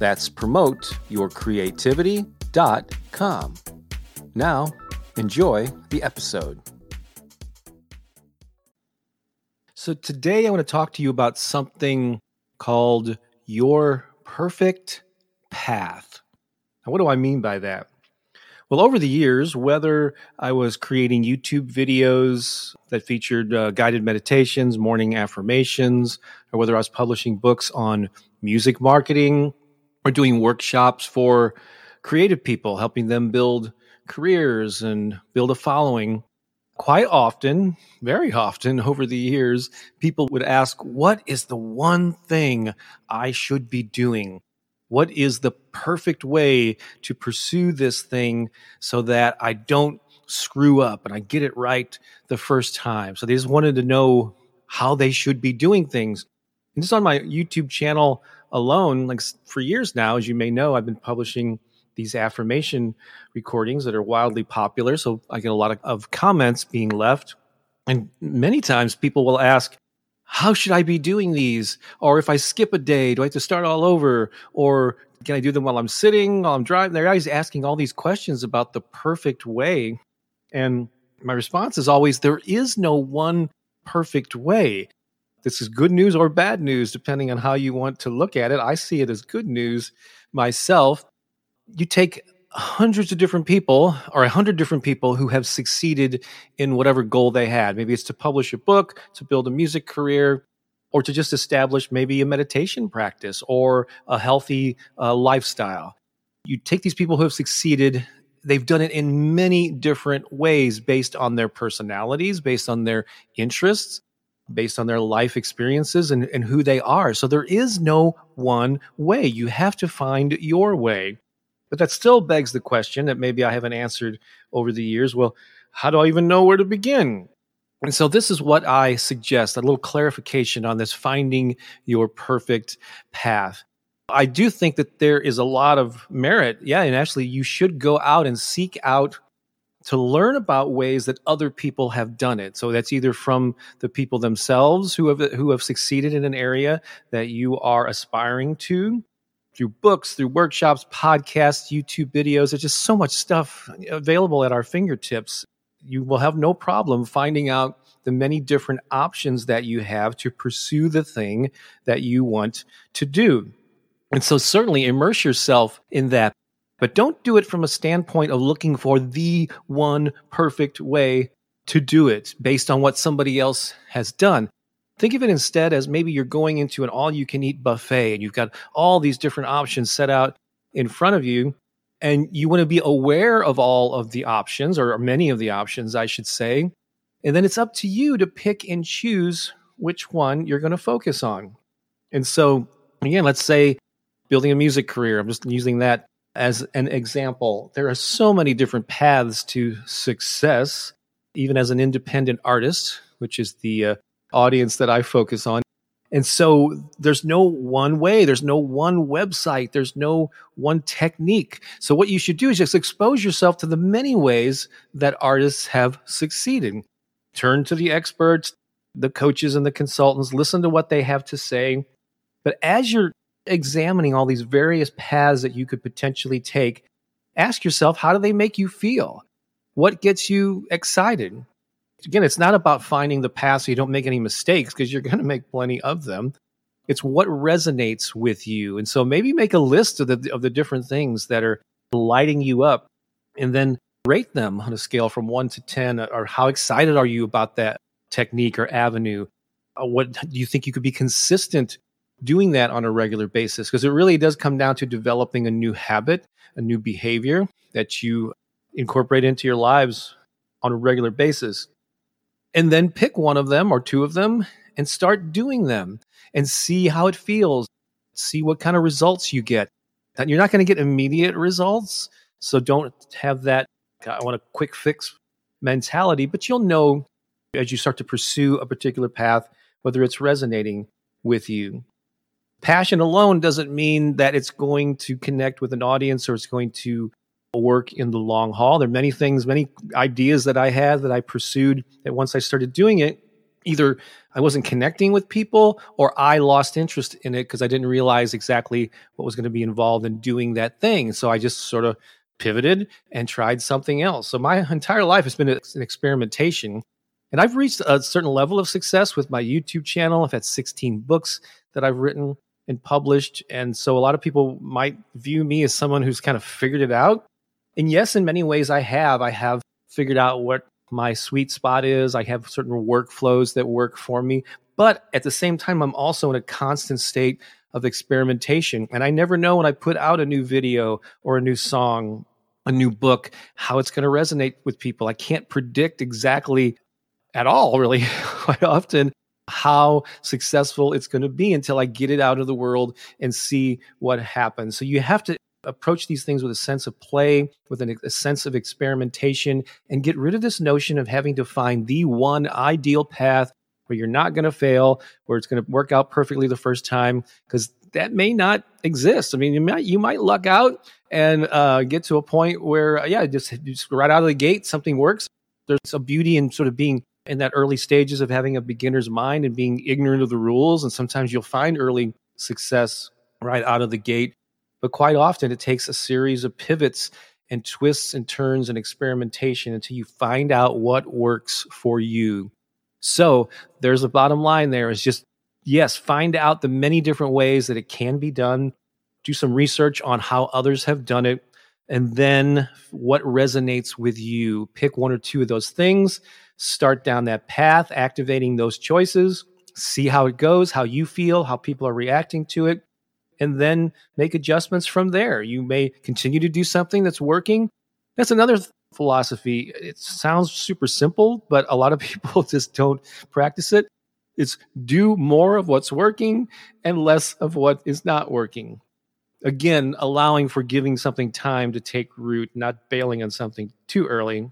That's PromoteYourCreativity.com. Now, enjoy the episode. So today I want to talk to you about something called your perfect path. Now, what do I mean by that? Well, over the years, whether I was creating YouTube videos that featured guided meditations, morning affirmations, or whether I was publishing books on music marketing, or doing workshops for creative people, helping them build careers and build a following. Quite often, very often over the years, people would ask, what is the one thing I should be doing? What is the perfect way to pursue this thing so that I don't screw up and I get it right the first time? So they just wanted to know how they should be doing things. And just on my YouTube channel alone, like for years now, as you may know, I've been publishing these affirmation recordings that are wildly popular. So I get a lot of comments being left. And many times people will ask, how should I be doing these? Or if I skip a day, do I have to start all over? Or can I do them while I'm sitting, while I'm driving? They're always asking all these questions about the perfect way. And my response is always, there is no one perfect way. This is good news or bad news, depending on how you want to look at it. I see it as good news myself. You take hundreds of different people or 100 different people who have succeeded in whatever goal they had. Maybe it's to publish a book, to build a music career, or to just establish maybe a meditation practice or a healthy lifestyle. You take these people who have succeeded. They've done it in many different ways based on their personalities, based on their interests, based on their life experiences and who they are. So there is no one way. You have to find your way. But that still begs the question that maybe I haven't answered over the years. Well, how do I even know where to begin? And so this is what I suggest, a little clarification on this, finding your perfect path. I do think that there is a lot of merit. Yeah, and actually you should go out and seek out to learn about ways that other people have done it. So that's either from the people themselves who have succeeded in an area that you are aspiring to, through books, through workshops, podcasts, YouTube videos. There's just so much stuff available at our fingertips. You will have no problem finding out the many different options that you have to pursue the thing that you want to do. And so certainly immerse yourself in that. But don't do it from a standpoint of looking for the one perfect way to do it based on what somebody else has done. Think of it instead as maybe you're going into an all-you-can-eat buffet and you've got all these different options set out in front of you, and you want to be aware of all of the options, or many of the options, I should say, and then it's up to you to pick and choose which one you're going to focus on. And so, again, let's say building a music career. I'm just using that as an example. There are so many different paths to success, even as an independent artist, which is the audience that I focus on. And so there's no one way, there's no one website, there's no one technique. So what you should do is just expose yourself to the many ways that artists have succeeded. Turn to the experts, the coaches and the consultants, listen to what they have to say. But as you're examining all these various paths that you could potentially take, ask yourself, how do they make you feel? What gets you excited? Again, it's not about finding the path so you don't make any mistakes, because you're going to make plenty of them. It's what resonates with you. And so maybe make a list of the different things that are lighting you up, and then rate them on a scale from 1 to 10, or how excited are you about that technique or avenue? What do you think you could be consistent doing that on a regular basis? Because it really does come down to developing a new habit, a new behavior that you incorporate into your lives on a regular basis. And then pick one of them or two of them and start doing them and see how it feels. See what kind of results you get. You're not going to get immediate results. So don't have that, I want a quick fix mentality, but you'll know as you start to pursue a particular path, whether it's resonating with you. Passion alone doesn't mean that it's going to connect with an audience or it's going to work in the long haul. There are many things, many ideas that I had that I pursued that once I started doing it, either I wasn't connecting with people or I lost interest in it because I didn't realize exactly what was going to be involved in doing that thing. So I just sort of pivoted and tried something else. So my entire life has been an experimentation. And I've reached a certain level of success with my YouTube channel. I've had 16 books that I've written and published. And so a lot of people might view me as someone who's kind of figured it out. And yes, in many ways I have. I have figured out what my sweet spot is. I have certain workflows that work for me. But at the same time, I'm also in a constant state of experimentation. And I never know when I put out a new video or a new song, a new book, how it's going to resonate with people. I can't predict exactly at all, really, quite often, how successful it's going to be until I get it out of the world and see what happens. So you have to approach these things with a sense of play, with a sense of experimentation, and get rid of this notion of having to find the one ideal path where you're not going to fail, where it's going to work out perfectly the first time, because that may not exist. I mean, you might luck out and get to a point where, just right out of the gate, something works. There's a beauty in sort of being in that early stages of having a beginner's mind and being ignorant of the rules. And sometimes you'll find early success right out of the gate. But quite often it takes a series of pivots and twists and turns and experimentation until you find out what works for you. So there's the bottom line there is just, yes, find out the many different ways that it can be done. Do some research on how others have done it. And then what resonates with you. Pick one or two of those things. Start down that path, activating those choices. See how it goes, how you feel, how people are reacting to it. And then make adjustments from there. You may continue to do something that's working. That's another philosophy. It sounds super simple, but a lot of people just don't practice it. It's do more of what's working and less of what is not working. Again, allowing for giving something time to take root, not bailing on something too early.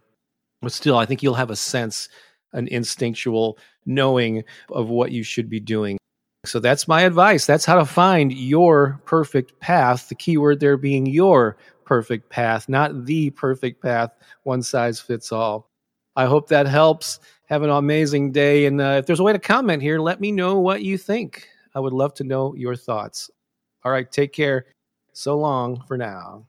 But still, I think you'll have a sense, an instinctual knowing of what you should be doing. So that's my advice. That's how to find your perfect path. The key word there being your perfect path, not the perfect path. One size fits all. I hope that helps. Have an amazing day. And if there's a way to comment here, let me know what you think. I would love to know your thoughts. All right, take care. So long for now.